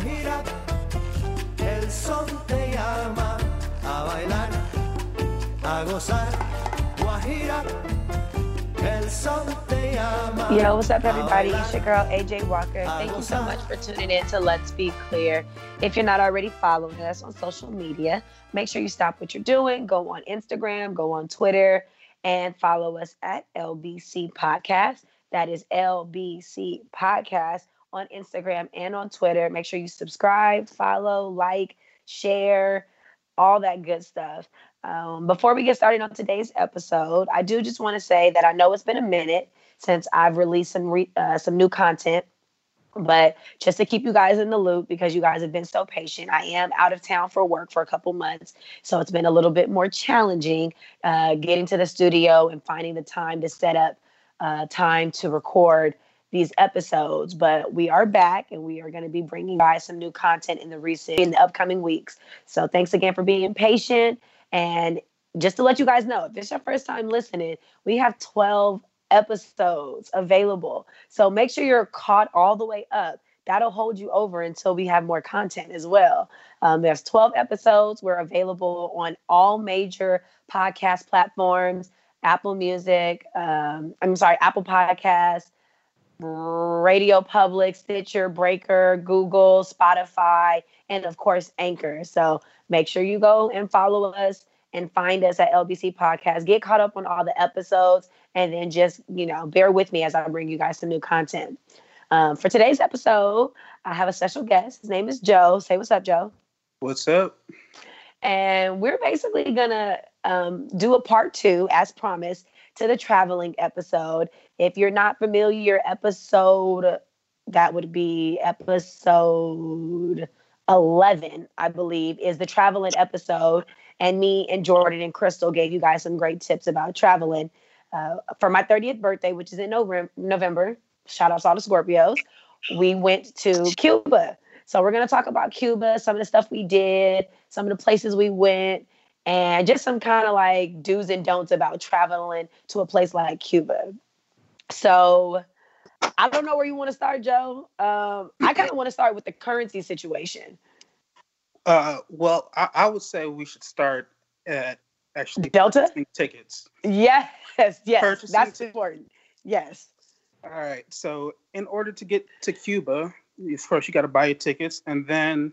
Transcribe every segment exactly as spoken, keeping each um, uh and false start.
girar, el son te llama a bailar, a gozar. Guajira, el son te llama. Yo, what's up, everybody? It's your girl, A J Walker. Thank you so much for tuning in to Let's Be Clear. If you're not already following us on social media, make sure you stop what you're doing. Go on Instagram, go on Twitter, and follow us at L B C Podcast. That is L B C Podcast on Instagram and on Twitter. Make sure you subscribe, follow, like, share, all that good stuff. Um, before we get started on today's episode, I do just want to say that I know it's been a minute since I've released some re- uh, some new content, but just to keep you guys in the loop, because you guys have been so patient, I am out of town for work for a couple months, so it's been a little bit more challenging uh, getting to the studio and finding the time to set up uh, time to record these episodes. But we are back, and we are going to be bringing you guys some new content in the recent in the upcoming weeks. So thanks again for being patient. And just to let you guys know, if it's your first time listening, we have twelve episodes available. So make sure you're caught all the way up. That'll hold you over until we have more content as well. Um, there's twelve episodes. We're available on all major podcast platforms, Apple Music, um, I'm sorry, Apple Podcasts, Radio Public, Stitcher, Breaker, Google, Spotify, and of course, Anchor. So make sure you go and follow us and find us at L B C Podcast. Get caught up on all the episodes, and then just, you know, bear with me as I bring you guys some new content. Um, for today's episode, I have a special guest. His name is Joe. Say what's up, Joe. What's up? And we're basically going to um, do a part two, as promised, to the traveling episode. If you're not familiar, episode, that would be episode eleven, I believe, is the traveling episode. And me and Jordan and Crystal gave you guys some great tips about traveling. Uh, for my thirtieth birthday, which is in November, shout out to all the Scorpios, we went to Cuba. So we're going to talk about Cuba, some of the stuff we did, some of the places we went, and just some kind of like do's and don'ts about traveling to a place like Cuba. So I don't know where you want to start, Joe. Um, I kind of want to start with the currency situation. Uh, well, I, I would say we should start at actually Delta tickets. Yes, yes, purchasing that's tickets. Important. Yes. All right. So in order to get to Cuba, of course, you got to buy your tickets, and then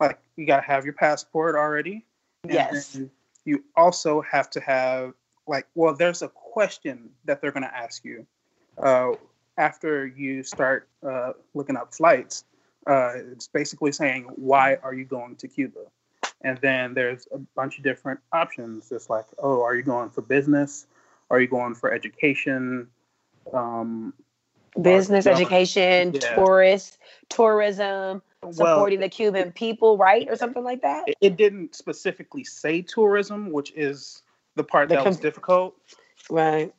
like you got to have your passport already. And yes. You also have to have like, well, there's a question that they're going to ask you uh, after you start uh, looking up flights. Uh, it's basically saying, why are you going to Cuba? And then there's a bunch of different options. It's like, oh, are you going for business? Are you going for education? Um, business, education, yeah. tourist, tourism. Supporting well, the Cuban people, right? Or something like that? It didn't specifically say tourism, which is the part the that com- was difficult. Right.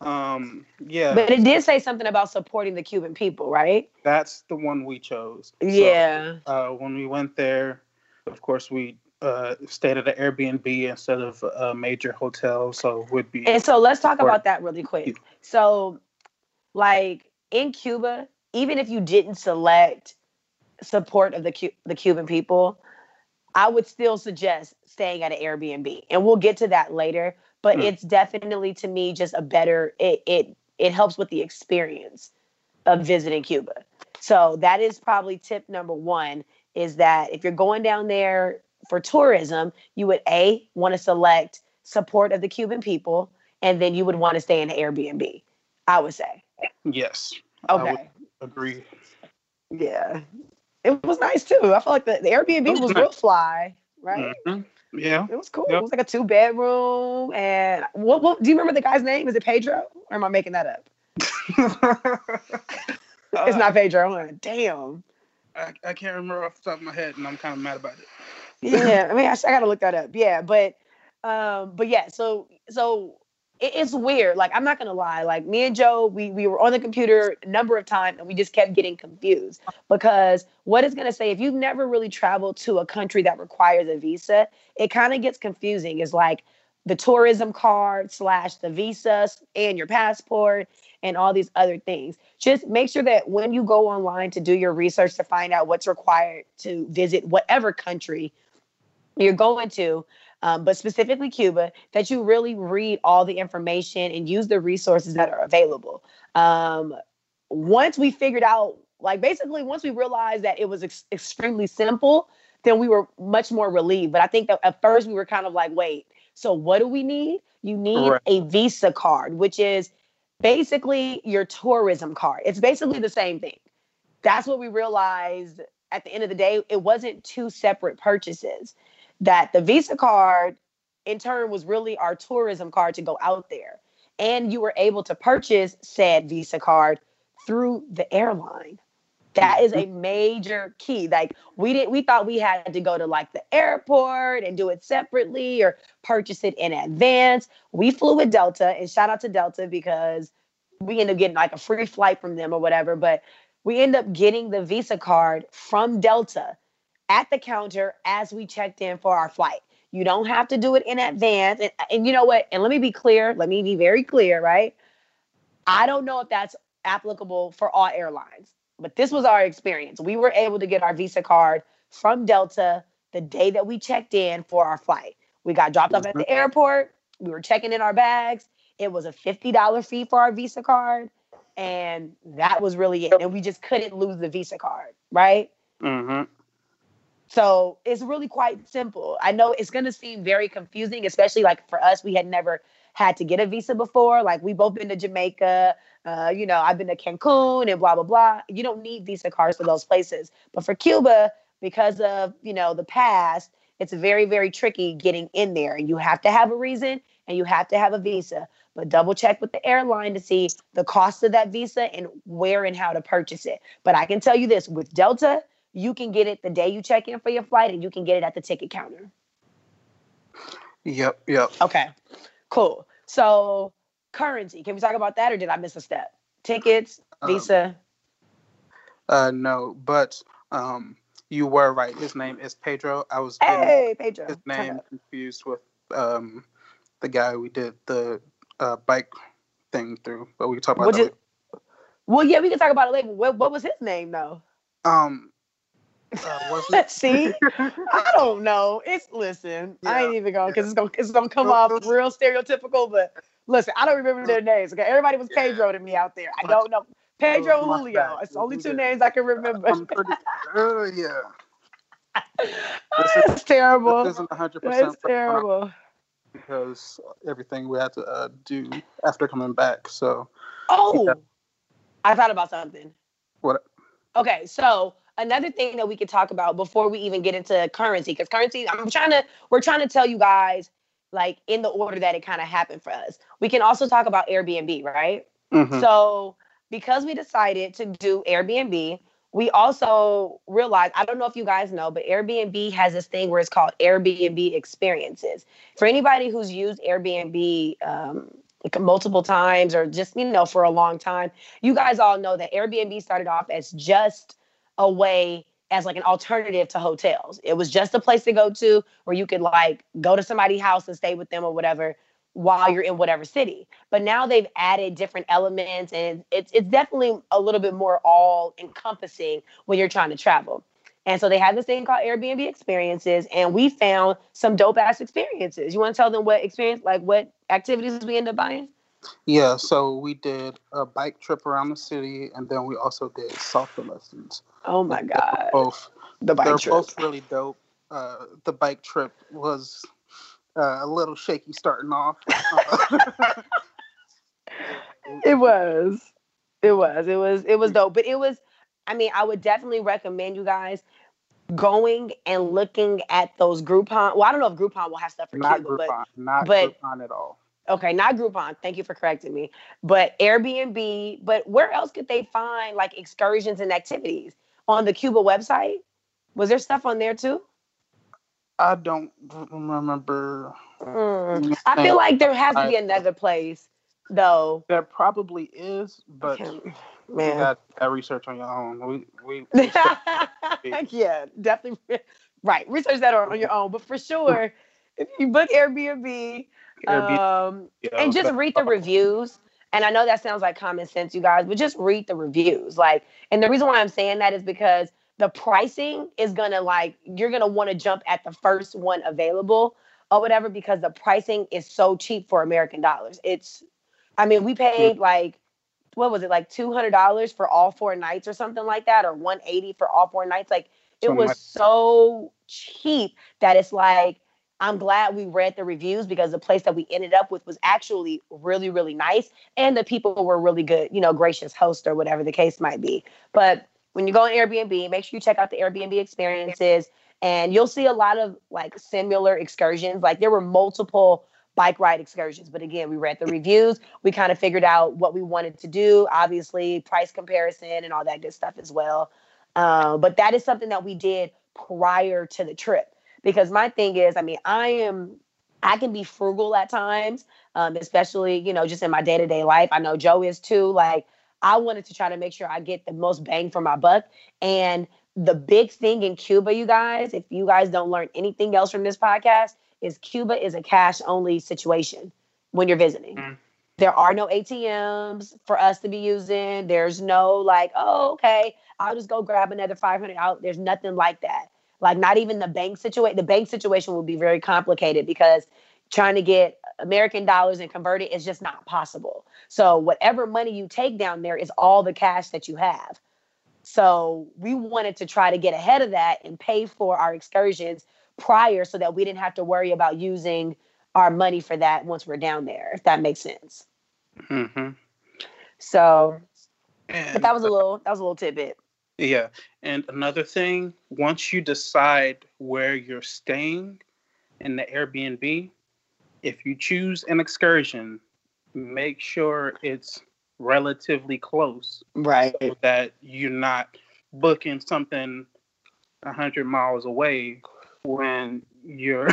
Um, yeah. But it did say something about supporting the Cuban people, right? That's the one we chose. Yeah. So, uh, when we went there, of course, we uh, stayed at an Airbnb instead of a major hotel. So it would be. And so let's talk about that really quick. So, like in Cuba, even if you didn't select support of the Cu- the Cuban people, I would still suggest staying at an Airbnb, and we'll get to that later. But mm. it's definitely, to me, just a better. It it it helps with the experience of visiting Cuba. So that is probably tip number one: is that if you're going down there for tourism, you would A, want to select support of the Cuban people, and then you would want to stay in an Airbnb. I would say. Yes. Okay. I would agree. Yeah. It was nice, too. I felt like the, the Airbnb was, was nice. Real fly, right? Mm-hmm. Yeah. It was cool. Yep. It was like a two-bedroom. And what, what? Do you remember the guy's name? Is it Pedro? Or am I making that up? It's uh, not Pedro. I'm like, damn. I, I can't remember off the top of my head, and I'm kind of mad about it. Yeah. I mean, I, I got to look that up. Yeah. But, um, but yeah, so so it, it's weird. Like, I'm not going to lie. Like, me and Joe, we, we were on the computer a number of times, and we just kept getting confused. Because what it's going to say, if you've never really traveled to a country that requires a visa, it kind of gets confusing. It's like, the tourism card slash the visas and your passport and all these other things. Just make sure that when you go online to do your research to find out what's required to visit whatever country you're going to, um, but specifically Cuba, that you really read all the information and use the resources that are available. Um, once we figured out, like basically once we realized that it was ex- extremely simple, then we were much more relieved. But I think that at first we were kind of like, wait, so what do we need? You need right. a visa card, which is basically your tourism card. It's basically the same thing. That's what we realized at the end of the day. It wasn't two separate purchases. That the visa card, in turn, was really our tourism card to go out there. And you were able to purchase said visa card through the airline. That is a major key. Like we didn't, we thought we had to go to like the airport and do it separately or purchase it in advance. We flew with Delta, and shout out to Delta because we ended up getting like a free flight from them or whatever. But we ended up getting the Visa card from Delta at the counter as we checked in for our flight. You don't have to do it in advance. And, and you know what? And let me be clear. Let me be very clear, right? I don't know if that's applicable for all airlines. But this was our experience. We were able to get our Visa card from Delta the day that we checked in for our flight. We got dropped off at the airport. We were checking in our bags. It was a fifty dollars fee for our Visa card. And that was really it. And we just couldn't lose the Visa card, right? Mm-hmm. So it's really quite simple. I know it's going to seem very confusing, especially like for us, we had never had to get a visa before. Like we both been to Jamaica, uh, you know, I've been to Cancun and blah, blah, blah. You don't need visa cards for those places. But for Cuba, because of, you know, the past, it's very, very tricky getting in there. And you have to have a reason and you have to have a visa. But double check with the airline to see the cost of that visa and where and how to purchase it. But I can tell you this, with Delta, you can get it the day you check in for your flight and you can get it at the ticket counter. Yep, yep. Okay. Cool. So currency, can we talk about that or did I miss a step? Tickets, Visa? Um, uh, no, but um, you were right. His name is Pedro. I was getting hey, Pedro. his name confused with um, the guy we did the uh, bike thing through, but we can talk about Would that you, later. Well, yeah, we can talk about it later. What, what was his name, though? Um. Uh, Let's see. I don't know. It's listen. Yeah, I ain't even going because yeah. it's gonna it's gonna come off real stereotypical. But listen, I don't remember their names. Okay, everybody was yeah. Pedro to me out there. I don't know Pedro and Julio. It's only two names I can remember. I'm pretty, uh, yeah. That's terrible. This isn't one hundred percent. That's terrible. Because everything we had to uh, do after coming back. So. Oh, yeah. I thought about something. What? Okay, so. Another thing that we could talk about before we even get into currency, because currency, I'm trying to, we're trying to tell you guys, like, in the order that it kind of happened for us. We can also talk about Airbnb, right? Mm-hmm. So because we decided to do Airbnb, we also realized, I don't know if you guys know, but Airbnb has this thing where it's called Airbnb Experiences. For anybody who's used Airbnb um, like multiple times or just, you know, for a long time, you guys all know that Airbnb started off as just a way as like an alternative to hotels. It was just a place to go to where you could like go to somebody's house and stay with them or whatever while you're in whatever city. But now they've added different elements and it's it's definitely a little bit more all encompassing when you're trying to travel. And so they have this thing called Airbnb Experiences and we found some dope ass experiences. You want to tell them what experience, like what activities we ended up buying? Yeah, so we did a bike trip around the city, and then we also did salsa lessons. Oh my God! Both the bike they're trip. both really dope. Uh, the bike trip was uh, a little shaky starting off. it was, it was, it was, it was dope. But it was, I mean, I would definitely recommend you guys going and looking at those Groupon. Well, I don't know if Groupon will have stuff for not Cuba, Groupon, but not but, Groupon at all. Okay, not Groupon. Thank you for correcting me. But Airbnb, but where else could they find like excursions and activities? On the Cuba website? Was there stuff on there too? I don't remember. Mm. I feel like there has to be another place though. There probably is, but okay. Man. You got that research on your own. We, we, we yeah, definitely. Right. Research that on your own. But for sure, if you book Airbnb, Um, yeah. And just read the reviews. And I know that sounds like common sense, you guys, but just read the reviews. Like, and the reason why I'm saying that is because the pricing is going to, like, you're going to want to jump at the first one available or whatever, because the pricing is so cheap for American dollars. It's, I mean, we paid like, what was it? Like two hundred dollars for all four nights or something like that, or one hundred eighty dollars for all four nights. Like, it was so cheap that it's like, I'm glad we read the reviews, because the place that we ended up with was actually really, really nice. And the people were really good, you know, gracious hosts or whatever the case might be. But when you go on Airbnb, make sure you check out the Airbnb experiences, and you'll see a lot of like similar excursions. Like, there were multiple bike ride excursions, but again, we read the reviews. We kind of figured out what we wanted to do, obviously price comparison and all that good stuff as well. Uh, but that is something that we did prior to the trip. Because my thing is, I mean, I am, I can be frugal at times, um, especially, you know, just in my day-to-day life. I know Joe is too. Like, I wanted to try to make sure I get the most bang for my buck. And the big thing in Cuba, you guys, if you guys don't learn anything else from this podcast, is Cuba is a cash-only situation when you're visiting. Mm. There are no A T Ms for us to be using. There's no like, oh, okay, I'll just go grab another five hundred dollars. I'll, there's nothing like that. Like, not even the bank situation. The bank situation would be very complicated, because trying to get American dollars and convert it is just not possible. So whatever money you take down there is all the cash that you have. So we wanted to try to get ahead of that and pay for our excursions prior, so that we didn't have to worry about using our money for that once we're down there, if that makes sense. Mm-hmm. So, and, but that was a little, that was a little tidbit. Yeah. And another thing, once you decide where you're staying in the Airbnb, if you choose an excursion, make sure it's relatively close. Right. So that you're not booking something one hundred miles away when you're...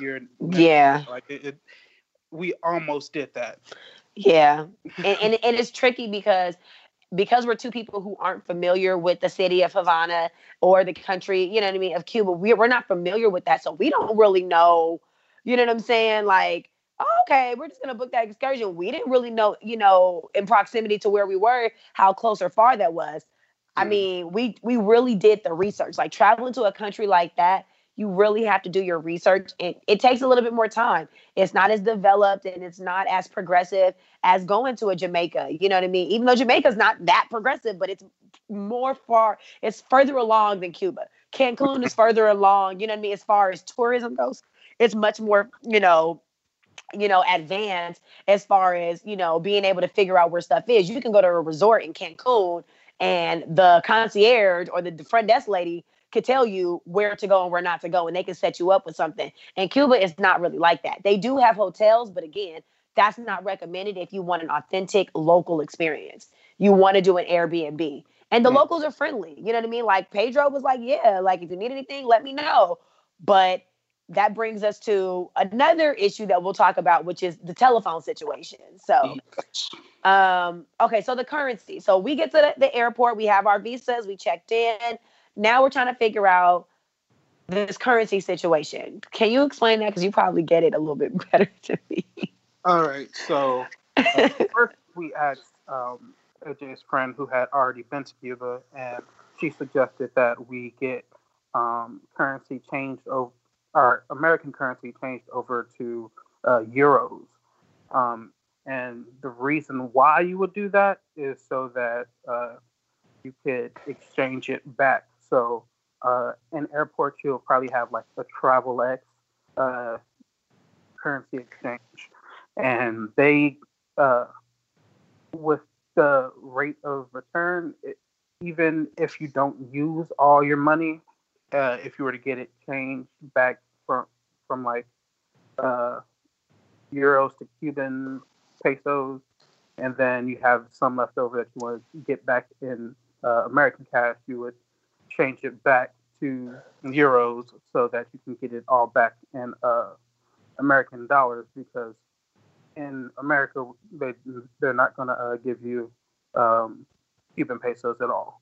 you're yeah. Like it, it, we almost did that. Yeah. and, and, and it's tricky because... Because we're two people who aren't familiar with the city of Havana or the country, you know what I mean, of Cuba, we, we're not familiar with that. So we don't really know, you know what I'm saying? Like, oh, okay, we're just going to book that excursion. We didn't really know, you know, in proximity to where we were, how close or far that was. I mean, we we really did the research. Like, traveling to a country like that, you really have to do your research. It, it takes a little bit more time. It's not as developed and it's not as progressive as going to a Jamaica. You know what I mean? Even though Jamaica's not that progressive, but it's more far, it's further along than Cuba. Cancun is further along, you know what I mean? As far as tourism goes, it's much more, you know, you know, advanced as far as, you know, being able to figure out where stuff is. You can go to a resort in Cancun and the concierge or the, the front desk lady could tell you where to go and where not to go, and they can set you up with something. And Cuba is not really like that. They do have hotels, but again, that's not recommended if you want an authentic local experience. You want to do an Airbnb. And the mm-hmm. locals are friendly. You know what I mean? Like, Pedro was like, yeah, like, if you need anything, let me know. But that brings us to another issue that we'll talk about, which is the telephone situation. So, um, okay, so the currency. So we get to the, the airport. We have our visas. We checked in. Now we're trying to figure out this currency situation. Can you explain that? Because you probably get it a little bit better to me. All right. So uh, first we asked um, A J's friend, who had already been to Cuba, and she suggested that we get um, currency changed over, or American currency changed over to uh, euros. Um, and the reason why you would do that is so that uh, you could exchange it back. So uh, in airports, you'll probably have like a Travelex uh, currency exchange. And they, uh, with the rate of return, it, even if you don't use all your money, uh, if you were to get it changed back from from like uh, euros to Cuban pesos, and then you have some left over that you want to get back in uh, American cash, you would change it back to euros so that you can get it all back in uh, American dollars, because in America, they, they're not going to uh, give you um, Cuban pesos at all.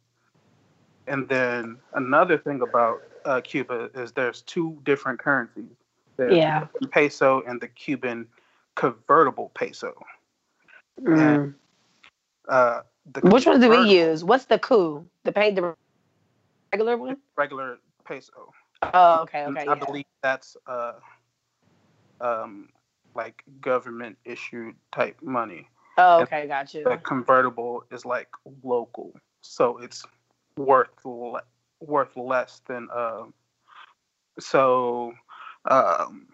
And then another thing about uh, Cuba is there's two different currencies. There's yeah. the peso and the Cuban convertible peso. Mm. And, uh, the Which one do we use? What's the coup? The pay the regular one? Regular peso. Oh, okay, okay. I yeah. believe that's uh, um, like government issued type money. Oh, okay, and gotcha. The convertible is like local, so it's worth le- worth less than uh. So, um,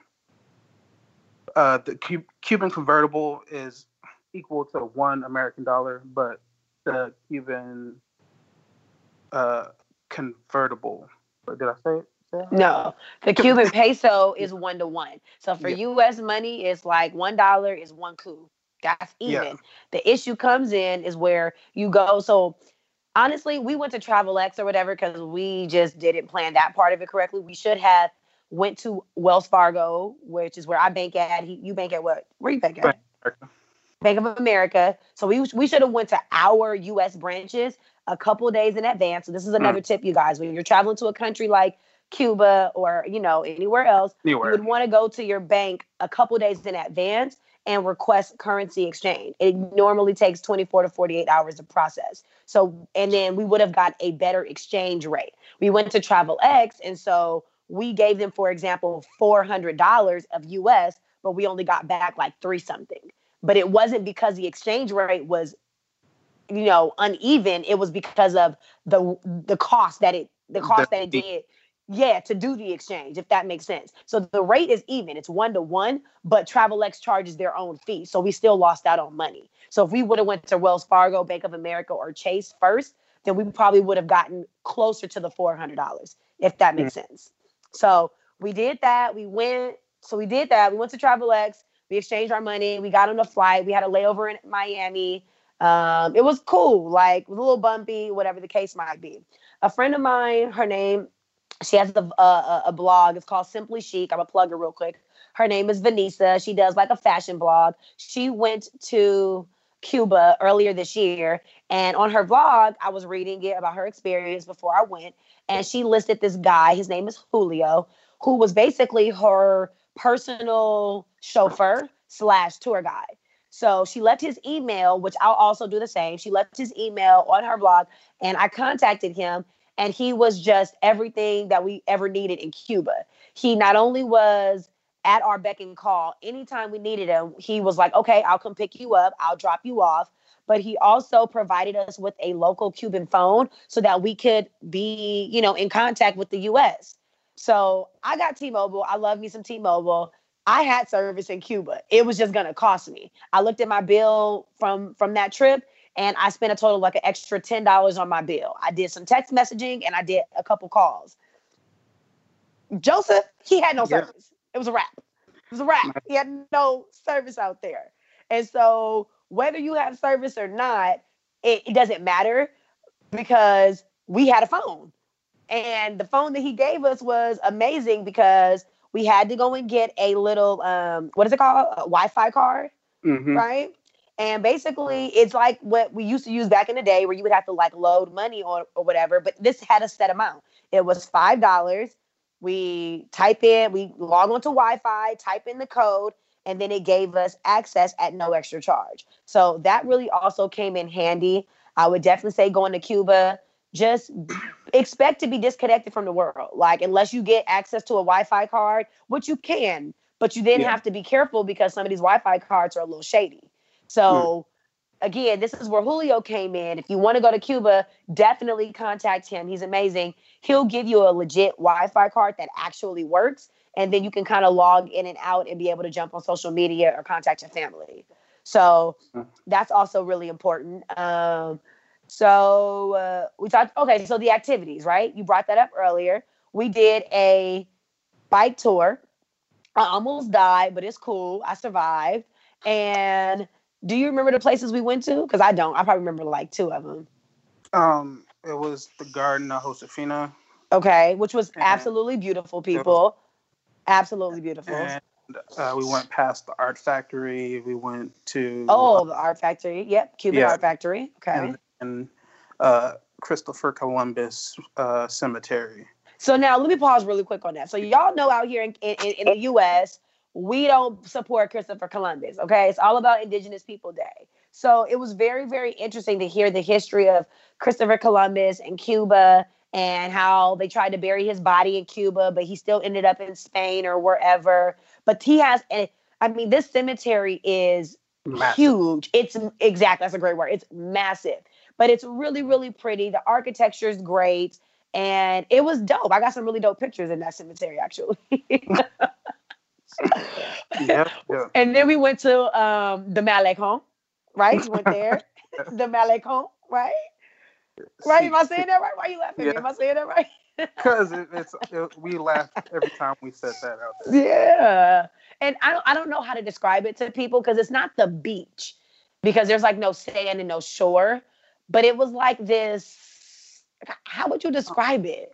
uh, the Cu- Cuban convertible is equal to one American dollar, but the Cuban uh convertible. Did I say it? No, the Cuban peso is one to one. So for yeah. U S money, it's like one dollar is one coup. That's even. Yeah. The issue comes in is where you go. So honestly, we went to Travelex or whatever because we just didn't plan that part of it correctly. We should have went to Wells Fargo, which is where I bank at. He, you bank at what? Where you bank at? Bank of America. Bank of America. So we we should have went to our U S branches a couple days in advance. So this is another mm. tip, you guys. When you're traveling to a country like Cuba or, you know, anywhere else, anywhere. You would want to go to your bank a couple days in advance and request currency exchange. It normally takes twenty-four to forty-eight hours to process. So, and then we would have got a better exchange rate. We went to Travelex, and so we gave them, for example, four hundred dollars of U S, but we only got back like three something. But it wasn't because the exchange rate was, you know, uneven. It was because of the the cost that it the cost the, that it did. Yeah, to do the exchange, if that makes sense. So the rate is even. It's one to one, but Travelex charges their own fee. So we still lost out on money. So if we would have went to Wells Fargo, Bank of America, or Chase first, then we probably would have gotten closer to the four hundred dollars, if that makes mm-hmm. sense. So we did that. We went. So we did that. We went to Travelex. We exchanged our money. We got on a flight. We had a layover in Miami. Um, it was cool. Like, a little bumpy, whatever the case might be. A friend of mine, her name... She has a, a, a blog. It's called Simply Chic. I'm going to plug her real quick. Her name is Vanessa. She does like a fashion blog. She went to Cuba earlier this year. And on her blog, I was reading it about her experience before I went. And she listed this guy. His name is Julio, who was basically her personal chauffeur slash tour guide. So she left his email, which I'll also do the same. She left his email on her blog. And I contacted him. And he was just everything that we ever needed in Cuba. He not only was at our beck and call, anytime we needed him, he was like, okay, I'll come pick you up. I'll drop you off. But he also provided us with a local Cuban phone so that we could be, you know, in contact with the U S. So I got T-Mobile. I love me some T-Mobile. I had service in Cuba. It was just going to cost me. I looked at my bill from, from that trip. And I spent a total like an extra ten dollars on my bill. I did some text messaging and I did a couple calls. Joseph, he had no service. Yeah. It was a wrap. It was a wrap. He had no service out there. And so whether you have service or not, it, it doesn't matter because we had a phone. And the phone that he gave us was amazing because we had to go and get a little, um, what is it called? A Wi-Fi card, mm-hmm. right? And basically, it's like what we used to use back in the day where you would have to, like, load money on or whatever. But this had a set amount. It was five dollars. We type in, we log onto Wi-Fi, type in the code, and then it gave us access at no extra charge. So that really also came in handy. I would definitely say going to Cuba, just expect to be disconnected from the world. Like, unless you get access to a Wi-Fi card, which you can, but you then yeah. have to be careful because some of these Wi-Fi cards are a little shady. So, again, this is where Julio came in. If you want to go to Cuba, definitely contact him. He's amazing. He'll give you a legit Wi-Fi card that actually works, and then you can kind of log in and out and be able to jump on social media or contact your family. So, that's also really important. Um, so, uh, we talked, okay, so the activities, right? You brought that up earlier. We did a bike tour. I almost died, but it's cool. I survived. And... do you remember the places we went to? Because I don't. I probably remember like two of them. Um, it was the Garden of Josefina. Okay, which was and absolutely beautiful, people. Absolutely beautiful. And uh, we went past the Art Factory. We went to... Oh, uh, the Art Factory. Yep, Cuban yeah. Art Factory. Okay. And, and uh, Christopher Columbus uh, Cemetery. So now, let me pause really quick on that. So y'all know out here in, in, in the U S, we don't support Christopher Columbus, okay? It's all about Indigenous People Day. So it was very, very interesting to hear the history of Christopher Columbus and Cuba and how they tried to bury his body in Cuba, but he still ended up in Spain or wherever. But he has, and I mean, this cemetery is massive. Huge. It's exactly, that's a great word. It's massive, but it's really, really pretty. The architecture is great. And it was dope. I got some really dope pictures in that cemetery, actually. yeah, yeah. And then we went to um, the Malecon, right? We went there. the Malecon, right? Right? Am I saying that right? Why are you laughing? Yeah. Am I saying that right? Because it, it's it, we laugh every time we said that out there. Yeah. And I don't, I don't know how to describe it to people because it's not the beach because there's like no sand and no shore. But it was like this, how would you describe it?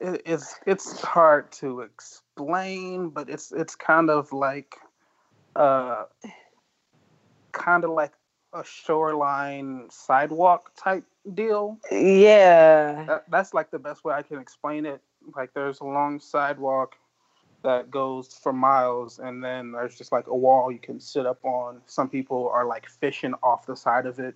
it it's, it's hard to explain, but it's it's kind of like uh, kind of like a shoreline sidewalk type deal. Yeah. That, that's like the best way I can explain it. Like there's a long sidewalk that goes for miles, and then there's just like a wall you can sit up on. Some people are like fishing off the side of it.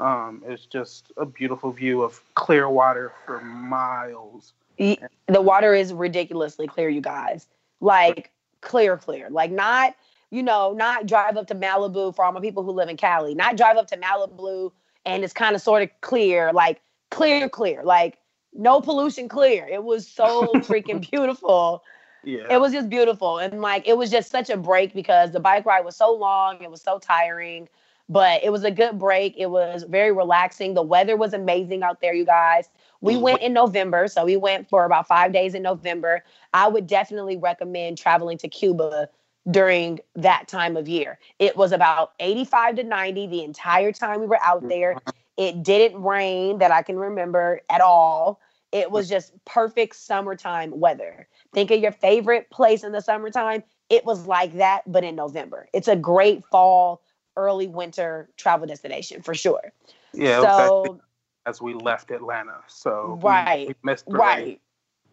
Um, it's just a beautiful view of clear water for miles. The water is ridiculously clear, you guys. Like clear, clear. Like not, you know, not drive up to Malibu for all my people who live in Cali. Not drive up to Malibu and it's kind of sort of clear, like clear, clear. Like no pollution clear. It was so freaking beautiful. Yeah. It was just beautiful. And like, it was just such a break because the bike ride was so long. It was so tiring, but it was a good break. It was very relaxing. The weather was amazing out there, you guys. We went in November. So we went for about five days in November. I would definitely recommend traveling to Cuba during that time of year. It was about eighty-five to ninety the entire time we were out there. It didn't rain that I can remember at all. It was just perfect summertime weather. Think of your favorite place in the summertime. It was like that, but in November. It's a great fall, early winter travel destination for sure. Yeah. So as we left Atlanta, so right, we, we missed the right. Rain.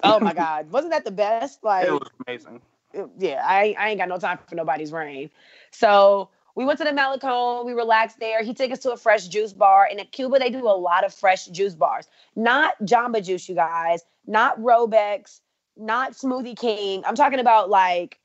Oh my God, wasn't that the best? Like it was amazing. Yeah, I I ain't got no time for nobody's rain. So we went to the Malecon. We relaxed there. He took us to a fresh juice bar. And in Cuba, they do a lot of fresh juice bars. Not Jamba Juice, you guys. Not Robex. Not Smoothie King. I'm talking about, like,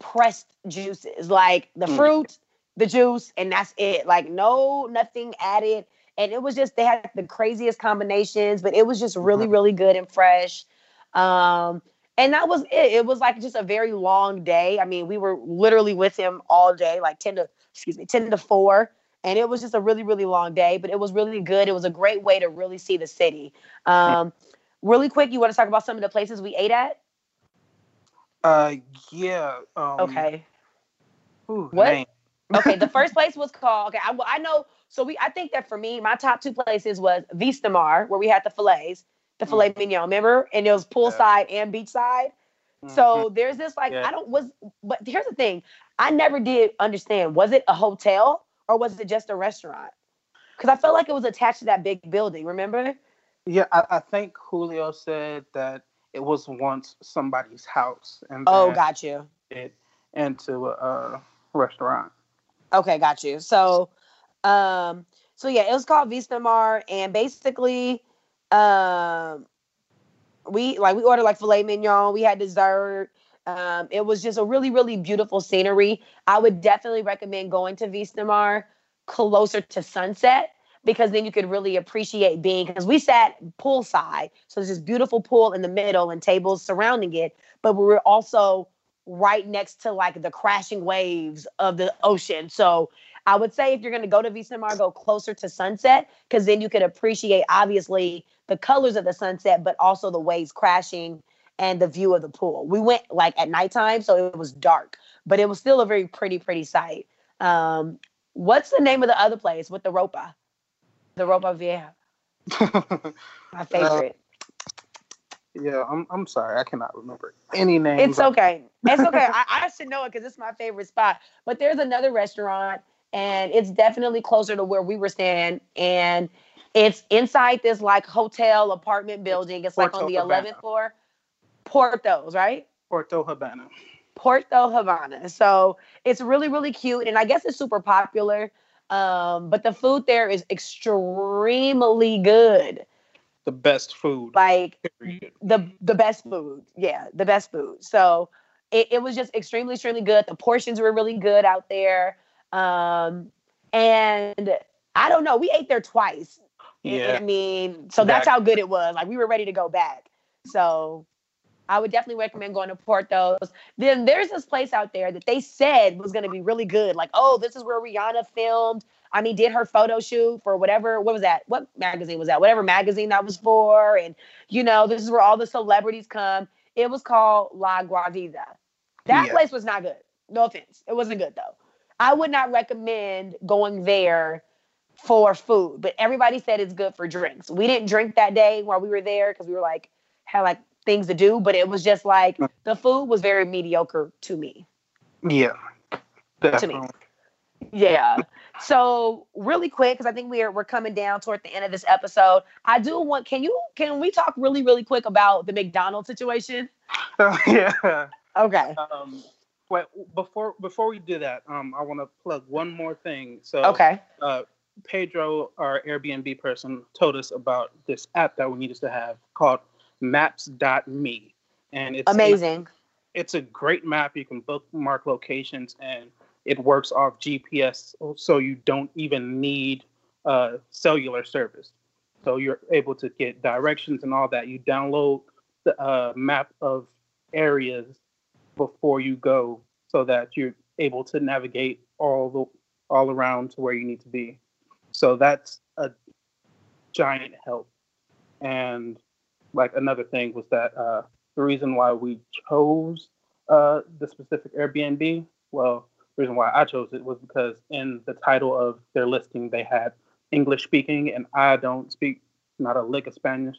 pressed juices. Like, the fruit, the juice, and that's it. Like, no, nothing added. And it was just, they had the craziest combinations. But it was just really, really good and fresh. Um... And that was it. It was like just a very long day. I mean, we were literally with him all day, like ten to, excuse me, ten to four. And it was just a really, really long day, but it was really good. It was a great way to really see the city. Um, really quick, you want to talk about some of the places we ate at? Uh, yeah. Um, okay. Ooh, what? okay, the first place was called, okay, I, I know. So we, I think that for me, my top two places was Vistamar, where we had the fillets. The filet mm-hmm. mignon, remember? And it was poolside yeah. and beachside. Mm-hmm. So there's this like, yeah. I don't, was, but here's the thing. I never did understand. Was it a hotel or was it just a restaurant? Because I felt like it was attached to that big building, remember? Yeah, I, I think Julio said that it was once somebody's house. And oh, got you. It into a, a restaurant. Okay, got you. So, um, so yeah, it was called Vistamar, and basically, Um, we like we ordered like filet mignon. We had dessert. Um, it was just a really, really beautiful scenery. I would definitely recommend going to Vistamar closer to sunset because then you could really appreciate being. Because we sat poolside, so there's this beautiful pool in the middle and tables surrounding it. But we were also right next to like the crashing waves of the ocean. So I would say if you're going to go to Vistamar, go closer to sunset because then you could appreciate obviously the colors of the sunset, but also the waves crashing and the view of the pool. We went like at nighttime, so it was dark, but it was still a very pretty, pretty sight. Um, what's the name of the other place with the Ropa? The Ropa Vieja. My favorite. Uh, yeah, I'm I'm sorry. I cannot remember any name. It's okay. It's okay. I, I should know it because it's my favorite spot. But there's another restaurant, and it's definitely closer to where we were staying. And it's inside this, like, hotel apartment building. It's, Porto like, on the Havana. eleventh floor. Porto's, right? Porto Havana. Porto Havana. So it's really, really cute. And I guess it's super popular. Um, but the food there is extremely good. The best food. Like the the best food. Yeah, the best food. So it, it was just extremely, extremely good. The portions were really good out there. Um, and I don't know. We ate there twice. Yeah. I mean, so that's how good it was. Like, we were ready to go back. So I would definitely recommend going to Porto's. Then there's this place out there that they said was going to be really good. Like, oh, this is where Rihanna filmed. I mean, did her photo shoot for whatever. What was that? What magazine was that? Whatever magazine that was for. And, you know, this is where all the celebrities come. It was called La Guadiza. That yeah. place was not good. No offense. It wasn't good, though. I would not recommend going there for food. But everybody said it's good for drinks. We didn't drink that day while we were there because we were like, had like, things to do, but it was just like the food was very mediocre to me. Yeah, definitely. To me. Yeah. So really quick, because I think we're we're coming down toward the end of this episode. I do want. Can you? Can we talk really really quick about the McDonald's situation? Oh yeah. Okay. Um. Wait. Before before we do that, um, I want to plug one more thing. So okay. Uh, Pedro, our Airbnb person, told us about this app that we needed to have called Maps dot me, and it's amazing. It's a great map. You can bookmark locations, and it works off G P S, so you don't even need uh, cellular service. So you're able to get directions and all that. You download the uh, map of areas before you go, so that you're able to navigate all the all around to where you need to be. So that's a giant help. And like another thing was that uh, the reason why we chose uh, the specific Airbnb, well, the reason why I chose it was because in the title of their listing, they had English speaking, and I don't speak not a lick of Spanish.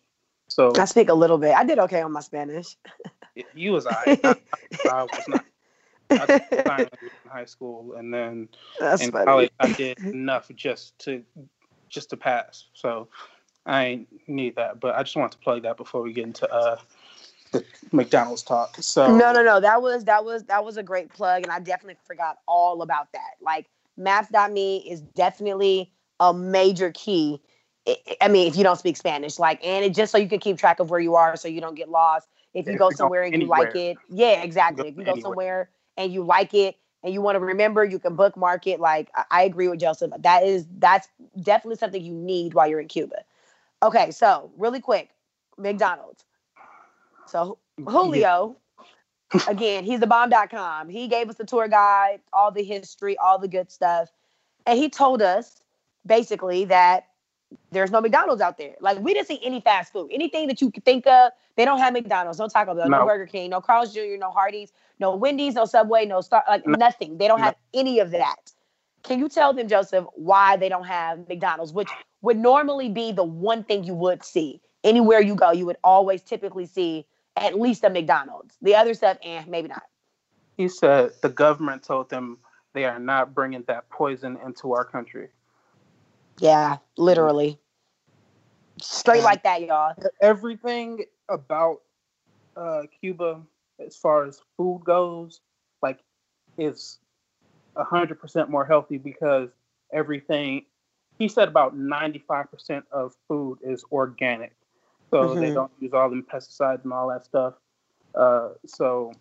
So I speak a little bit. I did okay on my Spanish. You was all right. I, I was not. I did fine in high school, and then That's in funny. college, I did enough just to just to pass. So I ain't need that, but I just wanted to plug that before we get into uh, the McDonald's talk. So no, no, no, that was that was that was a great plug, and I definitely forgot all about that. Like Maps dot me is definitely a major key. I mean, if you don't speak Spanish, like, and it just so you can keep track of where you are, so you don't get lost. If you if go somewhere and anywhere. you like it, yeah, exactly. If you go anywhere. somewhere and you like it and you want to remember, you can bookmark it. Like I, I agree with Joseph. That is that's definitely something you need while you're in Cuba. Okay, so really quick, McDonald's. So Julio, again, he's the bomb dot com. He gave us the tour guide, all the history, all the good stuff. And he told us basically that there's no McDonald's out there. Like, we didn't see any fast food. Anything that you could think of, they don't have McDonald's, no Taco Bell, no, no Burger King, no Carl's Junior, no Hardee's, no Wendy's, no Subway, no Star, like no. nothing. They don't no. have any of that. Can you tell them, Joseph, why they don't have McDonald's, which would normally be the one thing you would see? Anywhere you go, you would always typically see at least a McDonald's. The other stuff, eh, maybe not. He said the government told them they are not bringing that poison into our country. Yeah, literally. Straight and like that, y'all. Everything about uh, Cuba, as far as food goes, like, is one hundred percent more healthy because everything, he said about ninety-five percent of food is organic. So mm-hmm. they don't use all them pesticides and all that stuff. Uh, so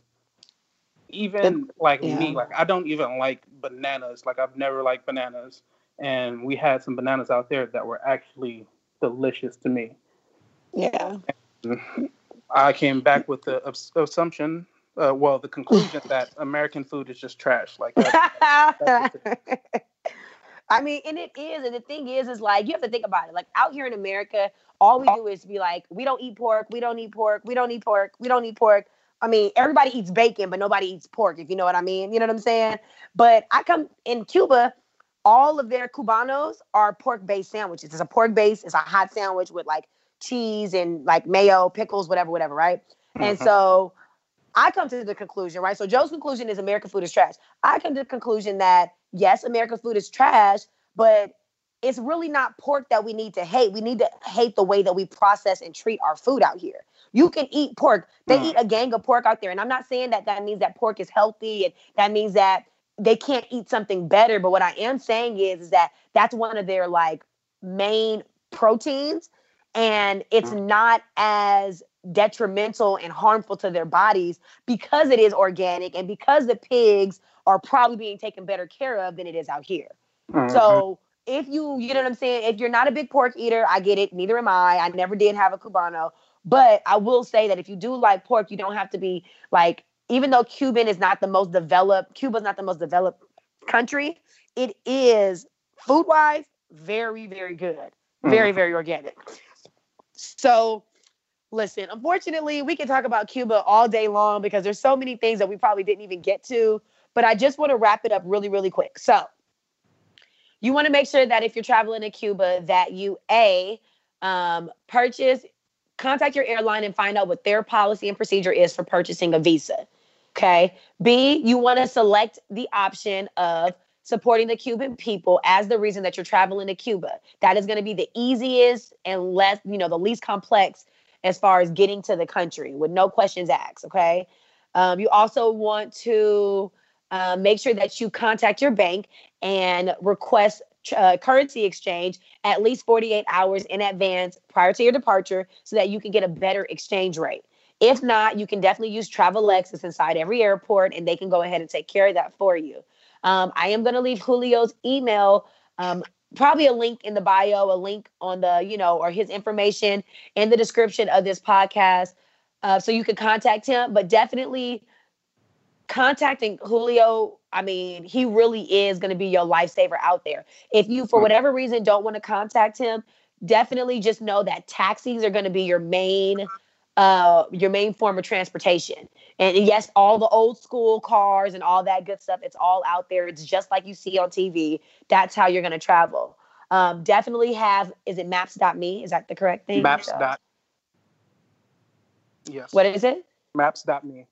even it, like yeah. me, like I don't even like bananas. Like I've never liked bananas. And we had some bananas out there that were actually delicious to me. Yeah. And I came back with the assumption Uh, well, the conclusion that American food is just trash. Like, that's, that's I mean, and it is. And the thing is, is like, you have to think about it. Like, out here in America, all we do is be like, we don't eat pork. We don't eat pork. We don't eat pork. We don't eat pork. I mean, everybody eats bacon, but nobody eats pork, if you know what I mean. You know what I'm saying? But I come in Cuba, all of their Cubanos are pork-based sandwiches. It's a pork base. It's a hot sandwich with like cheese and like mayo, pickles, whatever, whatever. Right. Mm-hmm. And so I come to the conclusion, right? So Joe's conclusion is American food is trash. I come to the conclusion that, yes, American food is trash, but it's really not pork that we need to hate. We need to hate the way that we process and treat our food out here. You can eat pork. They mm. eat a gang of pork out there. And I'm not saying that that means that pork is healthy and that means that they can't eat something better. But what I am saying is, is that that's one of their like main proteins. And it's mm. not as detrimental and harmful to their bodies because it is organic and because the pigs are probably being taken better care of than it is out here. Mm-hmm. So if you, you know what I'm saying? If you're not a big pork eater, I get it. Neither am I. I never did have a Cubano. But I will say that if you do like pork, you don't have to be like, even though Cuban is not the most developed, Cuba's not the most developed country, it is food-wise very, very good. Very, mm-hmm. very organic. So listen, unfortunately, we can talk about Cuba all day long because there's so many things that we probably didn't even get to. But I just want to wrap it up really, really quick. So you want to make sure that if you're traveling to Cuba that you, A, um, purchase, contact your airline and find out what their policy and procedure is for purchasing a visa. Okay. B, you want to select the option of supporting the Cuban people as the reason that you're traveling to Cuba. That is going to be the easiest and less, you know, the least complex as far as getting to the country with no questions asked. Okay. Um, you also want to Uh, make sure that you contact your bank and request uh, currency exchange at least forty-eight hours in advance prior to your departure so that you can get a better exchange rate. If not, you can definitely use Travelex. It's inside every airport and they can go ahead and take care of that for you. Um, I am going to leave Julio's email, um, probably a link in the bio, a link on the, you know, or his information in the description of this podcast uh, so you can contact him, but definitely contacting Julio, I mean, he really is going to be your lifesaver out there. If you, for whatever reason, don't want to contact him, definitely just know that taxis are going to be your main, uh, your main form of transportation. And yes, all the old school cars and all that good stuff, it's all out there. It's just like you see on T V. That's how you're going to travel. Um, definitely have, is it Maps dot me? Is that the correct thing? Maps. Dot. Yes. What is it? Maps dot me.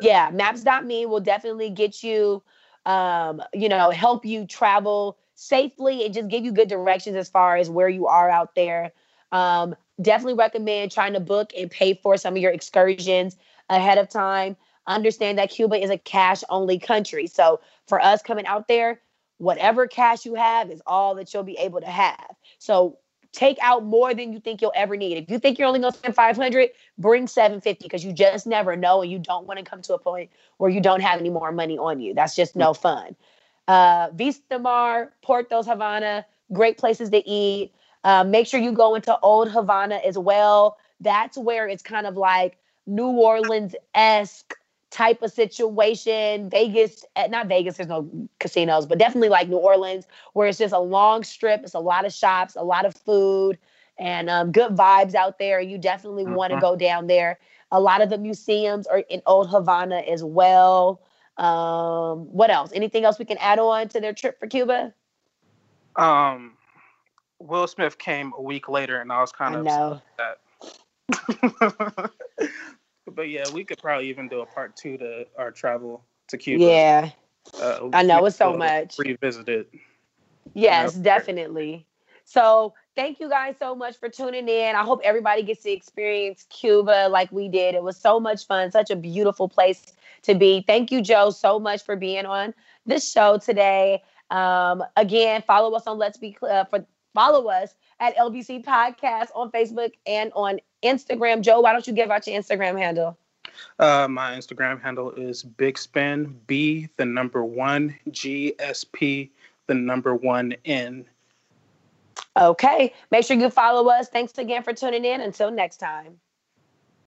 Yeah, Maps dot me will definitely get you, um, you know, help you travel safely and just give you good directions as far as where you are out there. Um, definitely recommend trying to book and pay for some of your excursions ahead of time. Understand that Cuba is a cash-only country. So for us coming out there, whatever cash you have is all that you'll be able to have. So take out more than you think you'll ever need. If you think you're only going to spend five hundred dollars, bring seven hundred fifty dollars because you just never know and you don't want to come to a point where you don't have any more money on you. That's just no fun. Uh, Vistamar, Porto Havana, great places to eat. Uh, make sure you go into Old Havana as well. That's where it's kind of like New Orleans-esque type of situation. Vegas, not Vegas, there's no casinos, but definitely like New Orleans, where it's just a long strip. It's a lot of shops, a lot of food, and um, good vibes out there. You definitely mm-hmm. want to go down there. A lot of the museums are in Old Havana as well. Um, what else? Anything else we can add on to their trip for Cuba? Um, Will Smith came a week later, and I was kind of upset that. But yeah, we could probably even do a part two to our travel to Cuba. Yeah, uh, I know it's so much. Revisit it. Yes, you know, definitely. So thank you guys so much for tuning in. I hope everybody gets to experience Cuba like we did. It was so much fun, such a beautiful place to be. Thank you, Joe, so much for being on this show today. Um, again, follow us on Let's Be uh, for follow us at L B C Podcast on Facebook and on Instagram. Joe, why don't you give out your Instagram handle? Uh, my Instagram handle is Big Spin, B, the number one, G S P, the number one, N. Okay. Make sure you follow us. Thanks again for tuning in. Until next time.